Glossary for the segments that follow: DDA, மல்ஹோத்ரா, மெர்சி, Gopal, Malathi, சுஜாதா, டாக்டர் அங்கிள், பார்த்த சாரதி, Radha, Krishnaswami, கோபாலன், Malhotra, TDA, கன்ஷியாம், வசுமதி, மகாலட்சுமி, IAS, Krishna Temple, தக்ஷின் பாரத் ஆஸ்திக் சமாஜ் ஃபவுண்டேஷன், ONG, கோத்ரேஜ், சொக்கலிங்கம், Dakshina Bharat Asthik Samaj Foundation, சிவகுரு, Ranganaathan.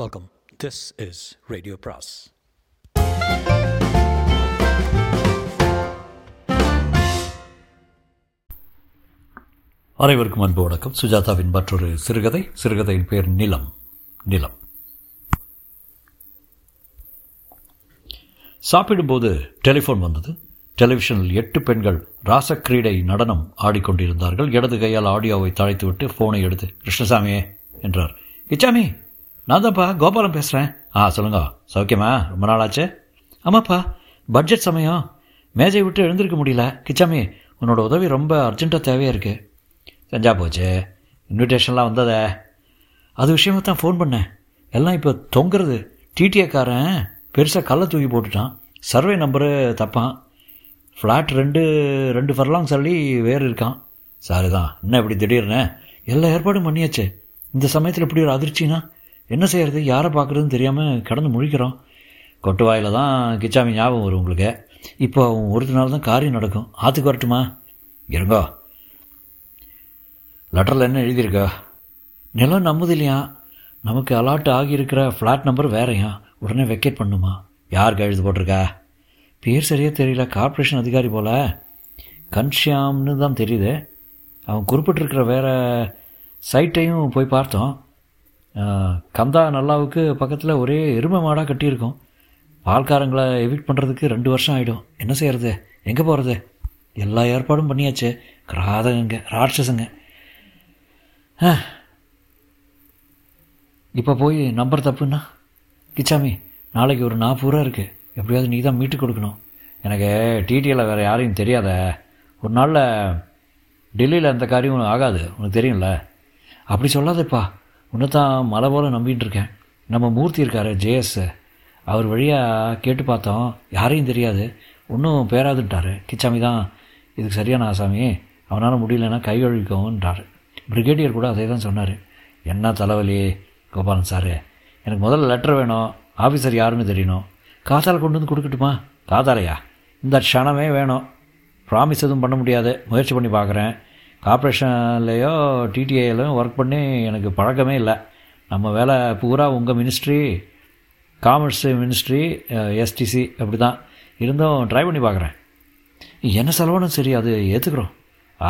Welcome. This is Radio Pras. அனைவருக்கும் அன்பு வணக்கம். சுஜாதாவின் மற்றொரு சிறுகதை. சிறுகதையின் பெயர் நிலம். நிலம். சாப்பிடும்போது டெலிஃபோன் வந்தது. டெலிவிஷனில் 8 பெண்கள் ராசக்கிரீடை நடனம் ஆடிக்கொண்டிருந்தார்கள். இடது கையால் ஆடியோவை தழைத்துவிட்டு ஃபோனை எடுத்து, கிருஷ்ணசாமியே என்றார். கிச்சாமி, நான் தான்ப்பா கோபாலம் பேசுகிறேன். ஆ, சொல்லுங்க. சௌக்கியமா? ரொம்ப நாளாச்சு. ஆமாப்பா, பட்ஜெட் சமயம் மேஜை விட்டு எழுந்திருக்க முடியல. கிச்சாமி, உன்னோட உதவி ரொம்ப அர்ஜென்ட்டாக தேவையாக இருக்குது. செஞ்சா போச்சு. இன்விடேஷன்லாம் வந்ததே, அது விஷயமா தான் ஃபோன் பண்ணேன். எல்லாம் இப்போ தொங்குறது. டிடிஏக்காரன் பெருசாக கல்லை தூக்கி போட்டுட்டான். சர்வே நம்பரு தப்பான். ஃப்ளாட் 2 ஃபர்லாங் சொல்லி வேறு இருக்கான். சாரி தான், என்ன இப்படி திடீர்னு? எல்லா ஏற்பாடும் பண்ணியாச்சு. இந்த சமயத்தில் இப்படி ஒரு அதிர்ச்சின்னா என்ன செய்கிறது? யாரை பார்க்குறதுன்னு தெரியாமல் கடந்து முழிக்கிறோம். கொட்டு வாயில் தான் கிச்சாமி ஞாபகம் வரும் உங்களுக்கு. இப்போ ஒரு நாள் தான் காரியம் நடக்கும். ஆற்றுக்கு வரட்டுமா? இருங்கோ. லெட்டரில் என்ன எழுதியிருக்கா? நிலம் நம்புது இல்லையா? நமக்கு அலாட் ஆகியிருக்கிற ஃப்ளாட் நம்பர் வேறையா? உடனே வெக்கேட் பண்ணுமா? யாருக்கு எழுதி போட்டிருக்கா? பேர் சரியாக தெரியல. கார்ப்பரேஷன் அதிகாரி போல் கன்ஷியாம்னு தான் தெரியுது. அவன் குறிப்பிட்டிருக்கிற வேறு சைட்டையும் போய் பார்த்தோம். கந்தா நல்லாவுக்கு பக்கத்தில் ஒரே எருமை மாடாக கட்டியிருக்கோம். பால்காரங்களை எவிக்ட் பண்ணுறதுக்கு 2 வருஷம் ஆகிடும். என்ன செய்கிறது? எங்கே போகிறது? எல்லா ஏற்பாடும் பண்ணியாச்சு. கிராதகங்க, ராட்சசங்க. இப்போ போய் நம்பர் தப்புன்னா? கிச்சாமி, நாளைக்கு ஒரு 40 ரூபா இருக்குது. எப்படியாவது நீ தான் மீட்டு கொடுக்கணும். எனக்கு டிடியில் வேறு யாரையும் தெரியாத. ஒரு நாளில் டெல்லியில் அந்த காரியம் ஆகாது, உனக்கு தெரியும்ல. அப்படி சொல்லாதப்பா, உன்னை தான் மலை போல் நம்பிகிட்டு இருக்கேன். நம்ம மூர்த்தி இருக்கார், ஜேஎஸ். அவர் வழியாக கேட்டு பார்த்தோம். யாரையும் தெரியாது. ஒன்றும் பேராதுன்ட்டார். கிச்சாமி தான் இதுக்கு சரியான ஆசாமி. அவனால் முடியலன்னா கை கழுவிக்கோன்றார். பிரிகேடியர் கூட அதே தான் சொன்னார். என்ன தலைவலி கோபாலன் சார். எனக்கு முதல்ல லெட்டர் வேணும். ஆஃபீஸர் யாருன்னு தெரியணும். காத்தால் கொண்டு வந்து கொடுக்கட்டுமா? காத்தாலையா? இந்த க்ஷணமே வேணும். ப்ராமிஸ் எதுவும் பண்ண முடியாது. முயற்சி பண்ணி பார்க்குறேன். கார்ப்பரேஷன்லேயோ டிடிஐலையும் ஒர்க் பண்ணி எனக்கு பழக்கமே இல்லை. நம்ம வேலை பூரா உங்கள் மினிஸ்ட்ரி, காமர்ஸ் மினிஸ்ட்ரி, எஸ்டிசி, அப்படி தான் இருந்தும் ட்ரை பண்ணி பார்க்குறேன். என்ன செலவுன்னு சரி, அது ஏற்றுக்கிறோம்.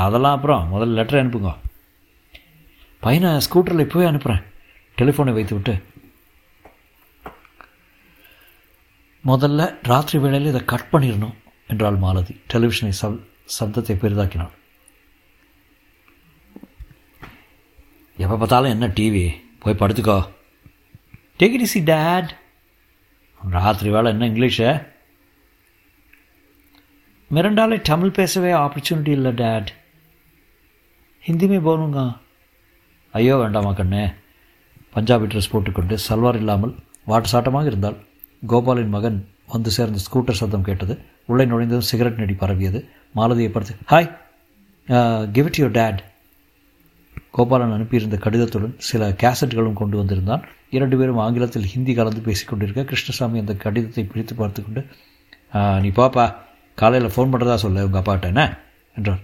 அதெல்லாம் அப்புறம். முதல்ல லெட்டர் அனுப்புங்க. பையனை ஸ்கூட்டரில் இப்போவே அனுப்புகிறேன். டெலிஃபோனை வைத்து விட்டு, முதல்ல ராத்திரி வேளையில் இதை கட் பண்ணிடணும் என்றாள் மாலதி. டெலிவிஷனை சப்தத்தை பெரிதாக்கினாள். எப்போ பார்த்தாலும் என்ன டிவி? போய் படுத்துக்கோ. Take it easy dad. ராத்திரி வேளை என்ன இங்கிலீஷு? மிரண்டாலே தமிழ் பேசவே ஆப்பர்ச்சுனிட்டி இல்லை டாட். ஹிந்திமே போகணுங்க. ஐயோ வேண்டாமா கண்ணே. பஞ்சாபி ட்ரெஸ் போட்டுக்கொண்டு சல்வார் இல்லாமல் வாட்டசாட்டமாக இருந்தால் கோபாலின் மகன் வந்து சேர்ந்த ஸ்கூட்டர் சத்தம் கேட்டது. உள்ளே நுழைந்ததும் சிகரெட் நெடி பரவியது. மாலதியை பார்த்து, hi, give it your dad. கோபாலன் அனுப்பியிருந்த கடிதத்துடன் சில கேசட்டுகளும் கொண்டு வந்திருந்தான். 2 பேரும் ஆங்கிலத்தில் ஹிந்தி கலந்து பேசிக்கொண்டிருக்க கிருஷ்ணசாமி அந்த கடிதத்தை பிரித்து பார்த்து கொண்டு, நீ பாப்பா, காலையில் ஃபோன் பண்ணுறதா சொல்ல உங்கள் அப்பாட்ட என்ன என்றார்.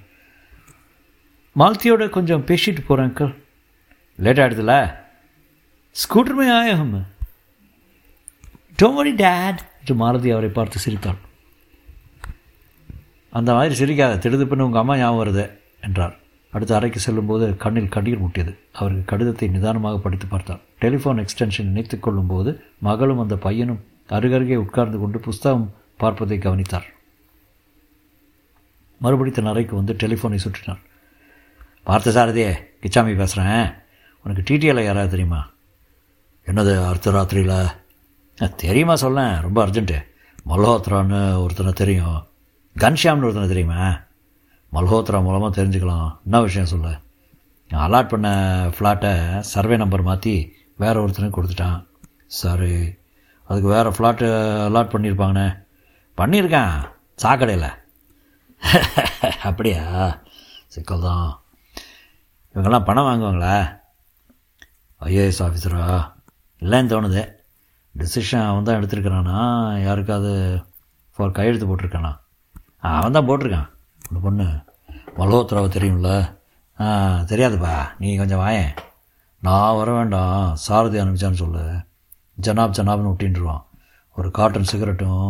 மாலதியோட கொஞ்சம் பேசிட்டு போகிறேன் அங்கிள். லேட் ஆகிடுதுல. ஸ்கூட்டருமே ஆயம். டோமரி டேட் என்று மாலதி அவரை பார்த்து சிரித்தாள். அந்த மாதிரி சிரிக்காத, திடுதுப்புன்னு உங்கள் அம்மா ஞாபகம் வருது என்றார். அடுத்த அறைக்கு செல்லும்போது கண்ணில் கண்ணீர் முட்டியது. அவருக்கு கடிதத்தை நிதானமாக படித்து பார்த்தாள். டெலிஃபோன் எக்ஸ்டென்ஷன் நினைத்து கொள்ளும்போது மகளும் அந்த பையனும் அருகருகே உட்கார்ந்து கொண்டு புஸ்தகம் பார்ப்பதை கவனித்தார். மறுபடி தன் அறைக்கு வந்து டெலிஃபோனை சுற்றினார். பார்த்த சாரதியே, கிச்சாமி பேசுகிறேன். உனக்கு டிடிஎல் யாராவது தெரியுமா? என்னது அர்த்த ராத்திரியில் தெரியுமா? சொல்லேன், ரொம்ப அர்ஜென்ட்டு. மல்ஹோத்ரான்னு ஒருத்தனை தெரியும். கன்ஷியாம்னு ஒருத்தனை தெரியுமா? மல்ஹோத்ரா மூலமாக தெரிஞ்சுக்கலாம். என்ன விஷயம் சொல்ல? அலாட் பண்ண ஃப்ளாட்டை சர்வே நம்பர் மாற்றி வேறு ஒருத்தனை கொடுத்துட்டான். சரி, அதுக்கு வேறு ஃப்ளாட்டு அலாட் பண்ணியிருப்பாங்கண்ணே. பண்ணியிருக்கேன் சாக்கடையில். அப்படியா? சிக்கல் தான். இவங்கெல்லாம் பணம் வாங்குவாங்களா? ஐஏஎஸ் ஆஃபீஸரா? இல்லைன்னு தோணுது. டிசிஷன் அவன் தான் எடுத்துருக்கிறானா? யாருக்காவது ஃபார் கையெழுத்து போட்டிருக்கானா? அவன் தான் போட்டிருக்கான். ஒன்று பொண்ணு மல்ஹோத்ராவை தெரியும்ல? தெரியாதுப்பா, நீ கொஞ்சம் வாயேன். நான் வர வேண்டாம், சாரதி அனுப்பிச்சான்னு சொல்லு. ஜனாப் ஜனாப்னு விட்டின்டுருவான். ஒரு காட்டன் சிகரெட்டும்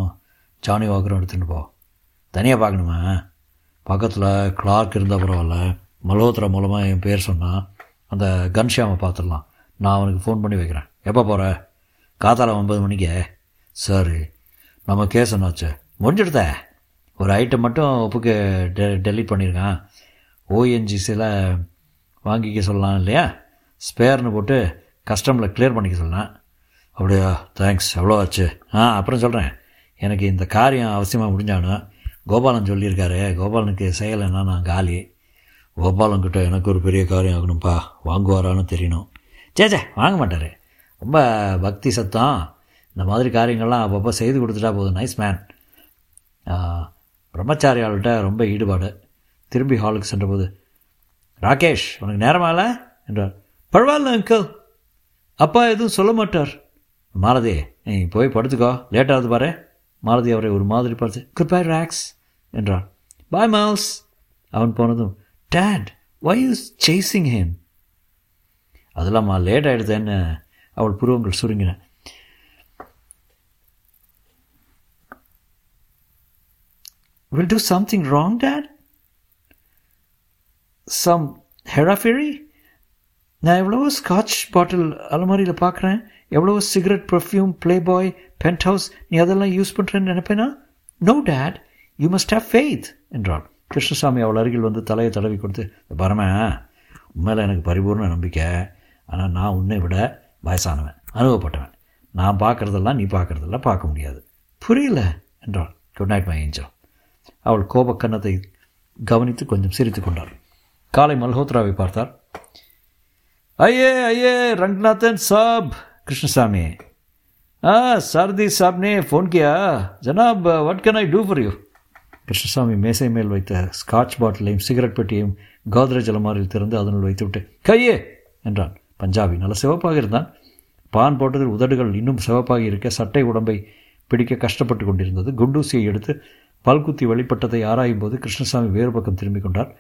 சாணி வாக்கரும் எடுத்துகிட்டு போ. தனியாக பார்க்கணுமே. பக்கத்தில் கிளார்க் இருந்தால் பரவாயில்ல. மல்ஹோத்ரா மூலமாக என் பேர் சொன்னால் அந்த கன்ஷியாமை பார்த்துடலாம். நான் அவனுக்கு ஃபோன் பண்ணி வைக்கிறேன். எப்போ போகிற? காத்தால 9 மணிக்கு. சரி, நம்ம கேஸ் என்னாச்சு? முடிஞ்சுடுத்த. ஒரு ஐட்டம் மட்டும் ஒப்புக்கு டெலீட் பண்ணியிருக்கேன். ஓஎன்ஜிசியில் வாங்கிக்க சொல்லலாம் இல்லையா? ஸ்பேர்னு போட்டு கஸ்டமில் கிளியர் பண்ணிக்க சொல்லலாம். அப்படியா? தேங்க்ஸ். எவ்வளோ ஆச்சு? அப்புறம் சொல்கிறேன். எனக்கு இந்த காரியம் அவசியமாக முடிஞ்சானு கோபாலன் சொல்லியிருக்காரு. கோபாலனுக்கு செய்யலைன்னா நான் காலி. கோபாலன்கிட்ட எனக்கு ஒரு பெரிய காரியம் ஆகணும்ப்பா. வாங்குவாரான்னு தெரியணும். சேச்சே, வாங்க மாட்டார். ரொம்ப பக்தி சத்தம். இந்த மாதிரி காரியங்கள்லாம் அப்பப்போ செய்து கொடுத்துட்டா போதும். Nice man. பிரம்மச்சாரியாள்கிட்ட ரொம்ப ஈடுபாடு. திரும்பி ஹாலுக்கு சென்றபோது, ராகேஷ் உனக்கு நேரமாகல என்றார். பரவாயில்ல அங்கிள், அப்பா எதுவும் சொல்ல மாட்டார். மாலதி நீ போய் படுத்துக்கோ, லேட்டாகுது பாரு. மாலதி அவரை ஒரு மாதிரி பார்த்து, கிருப்பா ராக்ஸ் என்றான். பாய் மால்ஸ். அவன் போனதும், dad why you's chasing hen. அதெல்லாம்மா லேட் ஆகிடுதேன்னு அவள் புருவங்கள் சுருங்கின. Will do something wrong dad? Some ஹெராஃபெரி? நான் எவ்வளவோ ஸ்காட்ச் பாட்டில் அலமாரியில் பார்க்குறேன். எவ்வளவோ cigarette, perfume, play boy, pent house. நீ அதெல்லாம் யூஸ் பண்ணுறேன்னு நினைப்பேனா? No dad, you must have faith என்றாள். கிருஷ்ணசாமி அவள் அருகில் வந்து தலையை தடவி கொடுத்து, பரமே உண்மையில் எனக்கு பரிபூர்ண நம்பிக்கை. ஆனால் நான் உன்னை விட வயசானவன், அனுபவப்பட்டவன். நான் பார்க்குறதெல்லாம் நீ பார்க்குறதெல்லாம் பார்க்க முடியாது. புரியல என்றாள். Good night my angel. அவள் கோபக்கன்னத்தை கவனித்து கொஞ்சம் சிரித்து கொண்டாள். காலை மல்ஹோத்ராவை பார்த்தார். ஐயே ஐயே ரங்கநாதன் சாப். கிருஷ்ணசாமி, சாரதி சாப் நே ஃபோன் கியா ஜனாப், what can I do for you? Krishnasamy மேசை மேல் வைத்த ஸ்காட்ச் பாட்டிலையும் சிகரெட் பெட்டியையும் கோத்ரேஜ் அலமாரியில் திறந்து அதனுள் வைத்துவிட்டு, கையே என்றான். பஞ்சாபி நல்ல சிவப்பாக இருந்தான். பான் போட்டதில் உதடுகள் இன்னும் சிவப்பாக இருக்க சட்டை உடம்பை பிடிக்க கஷ்டப்பட்டு கொண்டிருந்தது. குண்டூசியை எடுத்து பல்குத்தி வெளிப்பட்டதை ஆராயும் போது கிருஷ்ணசாமி வேறு பக்கம் திரும்பிக் கொண்டார்.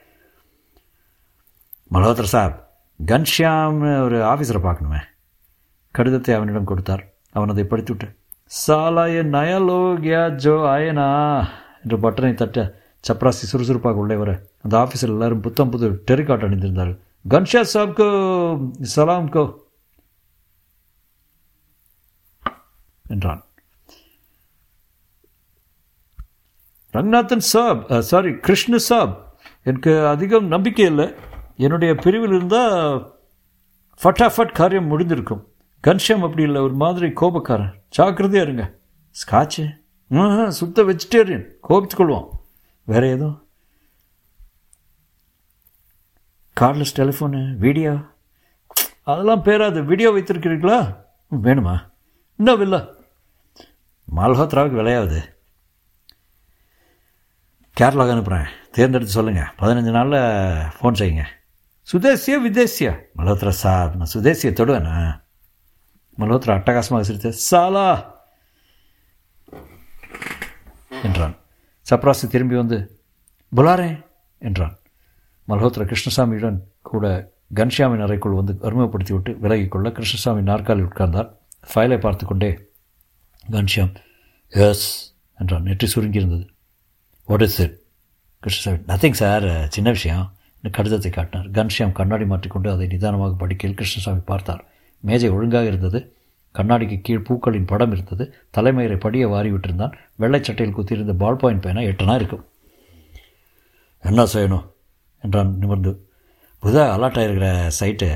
மல்ஹோத்ரா சாப், கன்ஷியாம்னு ஒரு ஆஃபீஸரை பார்க்கணுமே. கடிதத்தை அவனிடம் கொடுத்தார். அவன் அதை படித்துவிட்டு, சாலாய நயலோ கியா ஜோ ஆயனா என்று பட்டனை தட்ட சப்ராசி சுறுசுறுப்பாக உள்ளே வர அந்த ஆஃபீஸில் எல்லாரும் புத்தம் புது டெரிகாட் அணிந்திருந்தார்கள். கன்ஷா சாப்கோ சலாம்கோ என்றான். ரங்கநாதன் சாப், சாரி கிருஷ்ண சாப், எனக்கு அதிகம் நம்பிக்கை இல்லை. என்னுடைய பிரிவில் இருந்தால் ஃபட்டாஃபட் காரியம் முடிஞ்சிருக்கும். கன்ஷியம் அப்படி இல்லை, ஒரு மாதிரி கோபக்காரன். ஜாக்கிரதையாக இருங்க. ஸ்காட்சு சுத்த வெஜிடேரியன், கோபித்துக்கொள்வோம். வேற எதுவும்? கார்ட்லெஸ் டெலிஃபோனு, வீடியோ, அதெல்லாம் பேராது. வீடியோ வைத்திருக்கிறீங்களா? வேணுமா? இன்னும் இல்லை. மல்ஹோத்ராவுக்கு விளையாது. கேரளாவுக்கு அனுப்புகிறேன், தேர்ந்தெடுத்து சொல்லுங்கள். 15 நாளில் ஃபோன் செய்யுங்க. சுதேசியா விதேசியா? மல்ஹோத்ரா சாப், நான் சுதேசியை தொடுவேண்ணா. மல்ஹோத்ரா அட்டகாசமாக சிரித்த, சாலா என்றான். சப்ராசி திரும்பி வந்து, புலாரே என்றான். மல்ஹோத்ரா கிருஷ்ணசாமியுடன் கூட கன்ஷியாமின் அறைக்குள் வந்து அறிமுகப்படுத்தி விட்டு விலகிக்கொள்ள கிருஷ்ணசாமி நாற்காலி உட்கார்ந்தார். ஃபைலை பார்த்து கொண்டே கன்ஷியாம் எஸ் என்றான். நெற்றி சுருங்கியிருந்தது. What is it? Krishnaswamy, nothing sir, சின்ன விஷயம். கடிதத்தை காட்டினார். கன்ஷியாம் கண்ணாடி மாற்றிக்கொண்டு அதை நிதானமாக படிக்கையில் கிருஷ்ணசாமி பார்த்தார். மேஜை ஒழுங்காக இருந்தது. கண்ணாடிக்கு கீழ் பூக்களின் படம் இருந்தது. தலைமயிரை படியை வாரி விட்டிருந்தான். வெள்ளை சட்டையில் குத்தியிருந்த பால் பாயிண்ட் பேனா 8னா இருக்கும். என்ன செய்யணும் என்றான் நிமிர்ந்து. புதாக அலாட்டாயிருக்கிற சைட்டு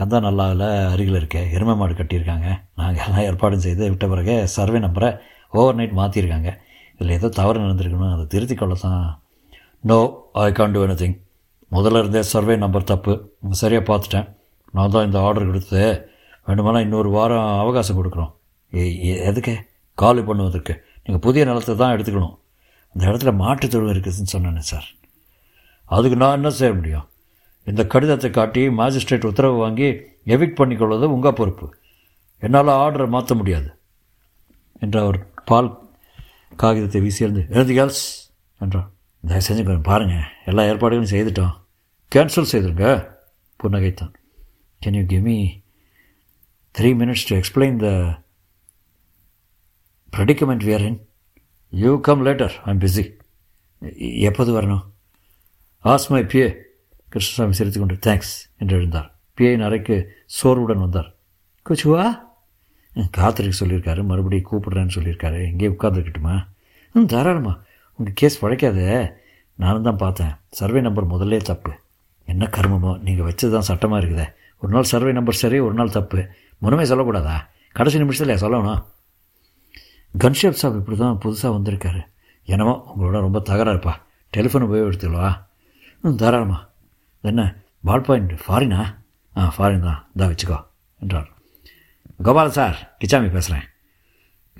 கந்தா நல்லாவில் அருகில் இருக்க எருமை மாடு கட்டியிருக்காங்க. நாங்கள் எல்லாம் ஏற்பாடும் செய்து விட்ட பிறகு சர்வே நம்பரை ஓவர் நைட் மாற்றியிருக்காங்க. இதில் ஏதோ தவறு நடந்திருக்கணும், அதை திருத்திக்கொள்ளத்தான். No, I can't do anything. முதல்ல இருந்தே சர்வே நம்பர் தப்பு, சரியாக பார்த்துட்டேன். நான் தான் இந்த ஆர்டர் கொடுத்து வேண்டுமானா இன்னொரு வாரம் அவகாசம் கொடுக்குறோம். எதுக்கு? காலி பண்ணுவதற்கு. நீங்கள் புதிய நிலத்தை தான் எடுத்துக்கணும். அந்த இடத்துல மாற்றுத் தொழில் இருக்குதுன்னு சொன்னேன்னு சார். அதுக்கு நான் என்ன செய்ய முடியும்? இந்த கடிதத்தை காட்டி மேஜிஸ்ட்ரேட் உத்தரவு வாங்கி எவிக்ட் பண்ணிக்கொள்வது உங்கள் பொறுப்பு. என்னால் ஆர்டரை மாற்ற முடியாது என்ற அவர் பால் காகிதத்தை வீசியிருந்து, எனது எல்ஸ் என்றார். தயவு செஞ்சு பாருங்கள், எல்லா ஏற்பாடுகளும் செய்துட்டோம். கேன்சல் செய்திருங்க புன்னகைத்தான். Can you give me 3 minutes to explain the predicament we are in. You come later, I'm busy. எப்போது வரணும்? As my BA. கிருஷ்ணசாமி சிரித்து கொண்டு தேங்க்ஸ் என்று எழுந்தார். பிஏயின் அறைக்கு சோர்வுடன் வந்தார். குச்சுவா காத்திருக்கு சொல்லியிருக்காரு, மறுபடியும் கூப்பிடுறேன்னு சொல்லியிருக்காரு, எங்கேயே உட்காந்துருக்கட்டுமா? தாராளமா. உங்கள் கேஸ் பழைக்காத, நானும் தான் பார்த்தேன். சர்வே நம்பர் முதல்லே தப்பு. என்ன கர்மமோ, நீங்கள் வச்சது தான் சட்டமாக இருக்குதே. ஒரு நாள் சர்வே நம்பர் சரி, ஒரு நாள் தப்பு. முன்னமே சொல்லக்கூடாதா? கடைசி நிமிஷத்தில் சொல்லணும். கன்ஷேப் சாப் இப்படி தான் புதுசாக வந்திருக்காரு. என்னவோ உங்களோட ரொம்ப தகராறுப்பா. டெலிஃபோன் உபயோகப்படுத்துவா? தாராளமா. என்ன பால் பாயிண்ட் ஃபாரினா? ஆ, ஃபாரின் தான். இதா வச்சுக்கோ என்றார். கோபால் சார், கிச்சாமி பேசுகிறேன்.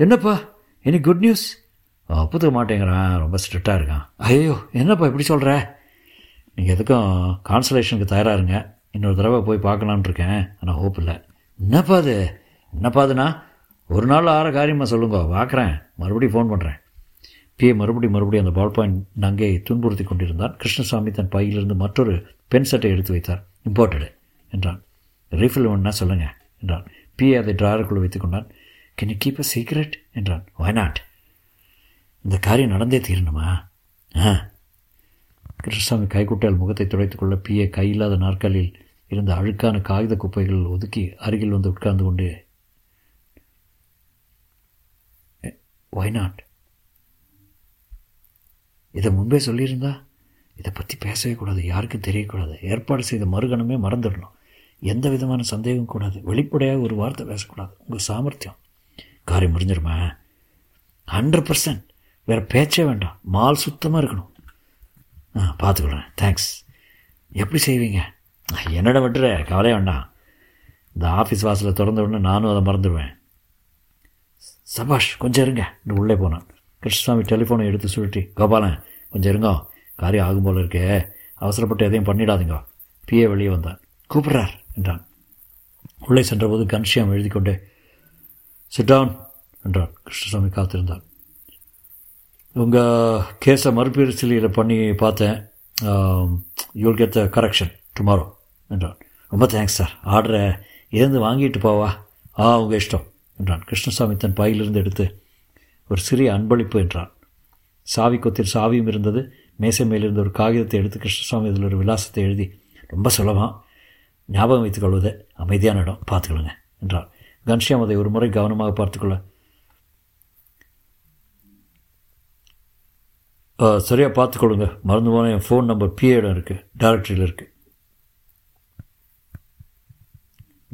என்னப்பா எனி குட் நியூஸ்? ஒப்புத்துக்க மாட்டேங்கிறான், ரொம்ப ஸ்ட்ரிக்டாக இருக்கான். ஐயோ என்னப்பா இப்படி சொல்கிற? நீங்கள் எதுக்கும் கான்சலேஷனுக்கு தயாராக இருங்க. இன்னொரு தடவை போய் பார்க்கலான் இருக்கேன், ஆனால் ஹோப் இல்லை. என்னப்பா அது? என்னப்பா அதுண்ணா? ஒரு நாள் ஆற காரியமாக சொல்லுங்க, பார்க்குறேன், மறுபடியும் ஃபோன் பண்ணுறேன். பிஏ மறுபடியும் அந்த பால் பாயிண்ட் அங்கே துன்புறுத்தி கொண்டிருந்தான். கிருஷ்ணசாமி தன் பையிலிருந்து மற்றொரு பென் செட்டை எடுத்து வைத்தார். இம்பார்ட்டடு என்றான். ரீஃபில் ஒன்னா சொல்லுங்கள் என்றான். பிஏ அதை ட்ராயருக்குள்ளே வைத்துக் கொண்டான். Can you keep a secret என்றான். Why not? இந்த காரியம் நடந்தே தீரணுமா? ஆ. கிருஷ்ணசாமி கைக்குட்டால் முகத்தை துடைத்துக்கொள்ள பிஏ கையில்லாத நாற்காலில் இருந்த அழுக்கான காகித குப்பைகள் ஒதுக்கி அருகில் வந்து உட்கார்ந்து கொண்டு ஒய் நாட்? இதை முன்பே சொல்லியிருந்தா இதை பற்றி பேசவே கூடாது, யாருக்கும் தெரியக்கூடாது. ஏற்பாடு செய்த மறுகணமே மறந்துடணும். எந்த விதமான சந்தேகம் கூடாது. வெளிப்படையாக ஒரு வார்த்தை பேசக்கூடாது. உங்கள் சாமர்த்தியம். காரியம் முடிஞ்சிருமா? 100% வேறு பேச்சே வேண்டாம். மால் சுத்தமாக இருக்கணும். ஆ, பார்த்துக்கொள்கிறேன். தேங்க்ஸ். எப்படி செய்வீங்க? என்னடா விட்டுற, கவலை வேண்டாம். இந்த ஆஃபீஸ் வாசலை திறந்த உடனே நானும் அதை மறந்துடுவேன். சபாஷ், கொஞ்சம் இருங்க என்று உள்ளே போனான். கிருஷ்ணசாமி டெலிஃபோனை எடுத்து சுழட்டி, கோபாலன் கொஞ்சம் இருங்கோ, காரியம் ஆகும் போல் இருக்கே, அவசரப்பட்டு எதையும் பண்ணிடாதீங்க. பிஏ வெளியே வந்தான். கூப்பிட்றார் என்றான். உள்ளே சென்றபோது கன்ஷியம் எழுதி கொண்டே சிட்டான் என்றான். கிருஷ்ணசாமி காத்திருந்தான். உங்கள் கேஸை மறுபரிசீலனை பண்ணி பார்த்தேன். You'll get the correction tomorrow என்றான். ரொம்ப தேங்க்ஸ் சார். ஆர்டரை இருந்து வாங்கிட்டு போவா? ஆ, உங்கள் இஷ்டம் என்றான். கிருஷ்ணசாமி தன் பையிலிருந்து எடுத்து ஒரு சிறிய அன்பளிப்பு என்றான். சாவி கொத்தில் சாவியும் இருந்தது. மேசை மேலிருந்து ஒரு காகிதத்தை எடுத்து கிருஷ்ணசாமி அதில் ஒரு விலாசத்தை எழுதி, ரொம்ப சுலபம், ஞாபகம் வைத்துக்கொள்வது, அமைதியான இடம், பார்த்துக்கொள்ளுங்க என்றார். கன்ஷியம் அதை ஒரு முறை கவனமாக பார்த்துக்கொள்ள, சரியாக பார்த்துக்கொள்ளுங்க, மறந்து போன என் ஃபோன் நம்பர் பிஏடம் இருக்குது, டைரக்டரியில் இருக்குது,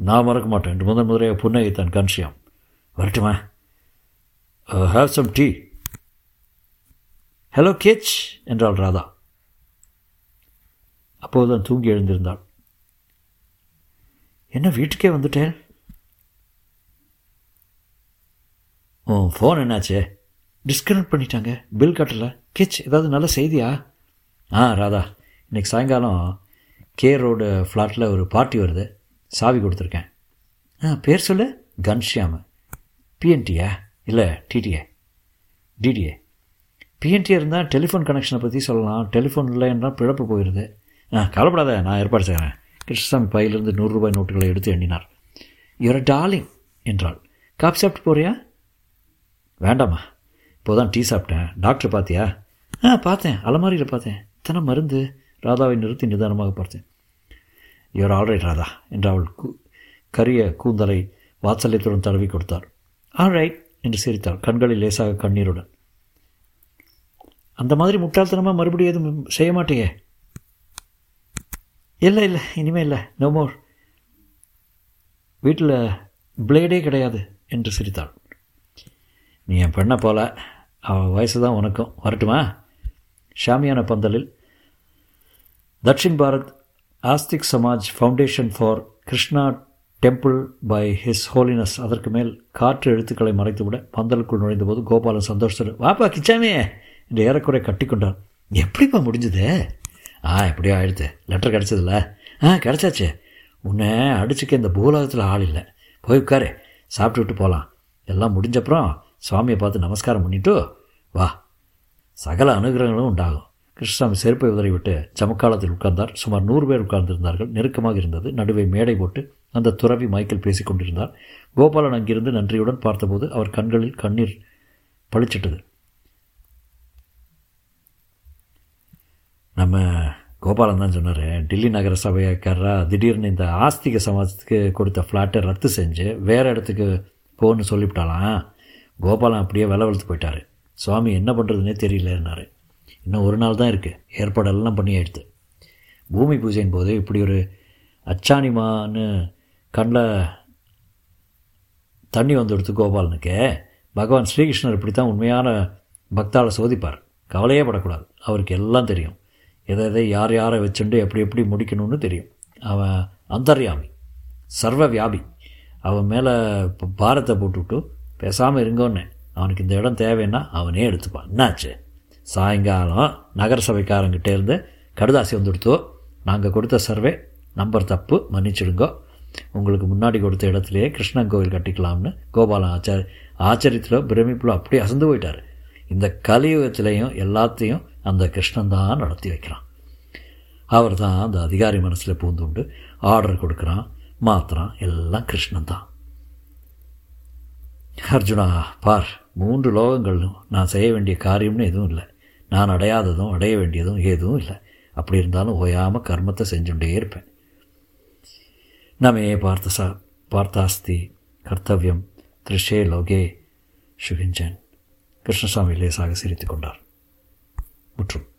நான் மறக்க மாட்டேன் என்று முதன்முறையாக புன்னகைத்தான் கன்ஷியம். வரட்டுமா? Have some tea. ஹலோ கேச் என்றாள் ராதா. அப்போதுதான் தூங்கி எழுந்திருந்தாள். என்ன வீட்டுக்கே வந்துட்டேன்? ஓ, ஃபோன் என்னாச்சே? டிஸ்கனெக்ட் பண்ணிட்டாங்க, பில் கட்டலை. கிச், ஏதாவது நல்ல செய்தியா? ஆ ராதா, இன்றைக்கி சாயங்காலம் கே ரோடு ஃப்ளாட்டில் ஒரு பார்ட்டி வருது, சாவி கொடுத்துருக்கேன். ஆ, பேர் சொல்லு. கன்ஷியாமு. பிஎன்டியா? இல்லை டிடிஏ. டிடிஏ. பிஎன்டியாக இருந்தால் டெலிஃபோன் கனெக்ஷனை பற்றி சொல்லலாம், டெலிஃபோன் இல்லைன்னா பிழப்பு போயிடுது. ஆ, கவலைப்படாத, நான் ஏற்பாடு செய்கிறேன். கிருஷ்ணசாமி பையிலிருந்து 100 ரூபாய் நோட்டுகளை எடுத்து எண்ணினார். யுவர் டார்லிங் என்றாள். காஃபி சாப்பிட்டு போறியா? வேண்டாமா, இப்போதான் டீ சாப்பிட்டேன். டாக்டர் பார்த்தியா? ஆ, பார்த்தேன், அலமாரியில் பார்த்தேன், இத்தனை மருந்து. ராதாவை நிறுத்தி நிதானமாக பார்த்தேன். யுவர் ஆல்ரைட் ராதா என்று அவள் கரிய கூந்தலை வாத்சல்யத்துடன் தடவி கொடுத்தார். ஆல்ரைட் என்று சிரித்தாள், கண்களில் லேசாக கண்ணீருடன். அந்த மாதிரி முட்டாள்தனமாக மறுபடியும் எதுவும் செய்ய மாட்டேங்க. இல்லை இல்லை, இனிமேல் இல்லை, நோ மோர். வீட்டில் பிளேடே கிடையாது என்று சிரித்தாள். நீ என் பெண்ணை போல, அவள் வயசு தான் உனக்கும். வரட்டுமா? ஷாமியான பந்தலில் தக்ஷின் பாரத் ஆஸ்திக் சமாஜ் ஃபவுண்டேஷன் for Krishna temple by his holiness, அதற்கு மேல் காற்று எழுத்துக்களை மறைத்துவிட பந்தலுக்குள் நுழைந்தபோது கோபாலன் சந்தோஷத்தோடு வாப்பா கிச்சாமே என்று ஏறக்குறை கட்டிக்கொண்டான். எப்படிப்பா முடிஞ்சது? ஆ, எப்படியோ ஆயிடுத்து. லெட்டர் கிடச்சதில்ல? ஆ, கிடச்சாச்சு. உன்னை அடிச்சுக்க இந்த பூலகத்தில் ஆள் இல்லை. போய் உட்காரு, சாப்பிட்டு விட்டு போகலாம். எல்லாம் முடிஞ்சப்புறம் சுவாமியை பார்த்து நமஸ்காரம் பண்ணிவிட்டு வா, சகல அனுகிரகங்களும் உண்டாகும். கிருஷ்ணசாமி செருப்பை உதறிவிட்டு சமக்காலத்தில் உட்கார்ந்தார். சுமார் 100 பேர் உட்கார்ந்திருந்தார்கள். நெருக்கமாக இருந்தது. நடுவே மேடை போட்டு அந்த துறவி மைக்கேல் பேசிக் கொண்டிருந்தார். கோபாலன் அங்கிருந்து நன்றியுடன் பார்த்தபோது அவர் கண்களில் கண்ணீர் பளிச்சிட்டது. நம்ம கோபாலன் தான் சொன்னார், டில்லி நகர சபைக்காரரா திடீர்னு இந்த ஆஸ்திக சமாஜத்துக்கு கொடுத்த ஃப்ளாட்டை ரத்து செஞ்சு வேறு இடத்துக்கு போன்னு சொல்லிவிட்டாலாம். கோபாலன் அப்படியே விலவெழுத்து போயிட்டார். சுவாமி என்ன பண்ணுறதுன்னே தெரியலன்னாரு. இன்னும் ஒரு நாள் தான் இருக்குது, ஏற்பாடெல்லாம் பண்ணி ஆயிடுது. பூமி பூஜையின் போது இப்படி ஒரு அச்சானிமான்னு கண்ணில் தண்ணி வந்துடுத்து கோபாலனுக்கு. பகவான் ஸ்ரீகிருஷ்ணர் இப்படி தான் உண்மையான பக்தாவை சோதிப்பார். கவலையே படக்கூடாது. அவருக்கு எல்லாம் தெரியும். எதை எதை யார் யாரை வச்சுட்டு எப்படி எப்படி முடிக்கணும்னு தெரியும். அவன் அந்தர்யாமி, சர்வ வியாபி. அவன் மேலே பாரத்தை போட்டுவிட்டு பேசாமல் இருங்கோன்னே. அவனுக்கு இந்த இடம் தேவைன்னா அவனே எடுத்துப்பான். என்னாச்சு? சாயங்காலம் நகரசபைக்காரங்கிட்டேருந்து கடுதாசி வந்துடுத்தோ, நாங்கள் கொடுத்த சர்வே நம்பர் தப்பு, மன்னிச்சுடுங்கோ, உங்களுக்கு முன்னாடி கொடுத்த இடத்துலையே கிருஷ்ணன் கோவில் கட்டிக்கலாம்னு கோபாலன் ஆச்சரியத்தில் பிரமிப்பில் அப்படியே அசந்து போயிட்டார். இந்த கலியுகத்திலையும் எல்லாத்தையும் அந்த கிருஷ்ணன் தான் நடத்தி வைக்கிறான். அவர் தான் அந்த அதிகாரி மனசில் பூந்துண்டு ஆர்டர் கொடுக்குறான், மாத்திரம் எல்லாம் கிருஷ்ணன் தான். அர்ஜுனா பார், 3 லோகங்களும் நான் செய்ய வேண்டிய காரியம்னு எதுவும் இல்லை. நான் அடையாததும் அடைய வேண்டியதும் எதுவும் இல்லை. அப்படி இருந்தாலும் ஓயாமல் கர்மத்தை செஞ்சுட்டே இருப்பேன். நமே பார்த்தாஸ்தி கர்த்தவியம் திருஷே லோகே சுகிஞ்சன். கிருஷ்ணசாமி லேசாக சிரித்து கொண்டார். முற்றும்.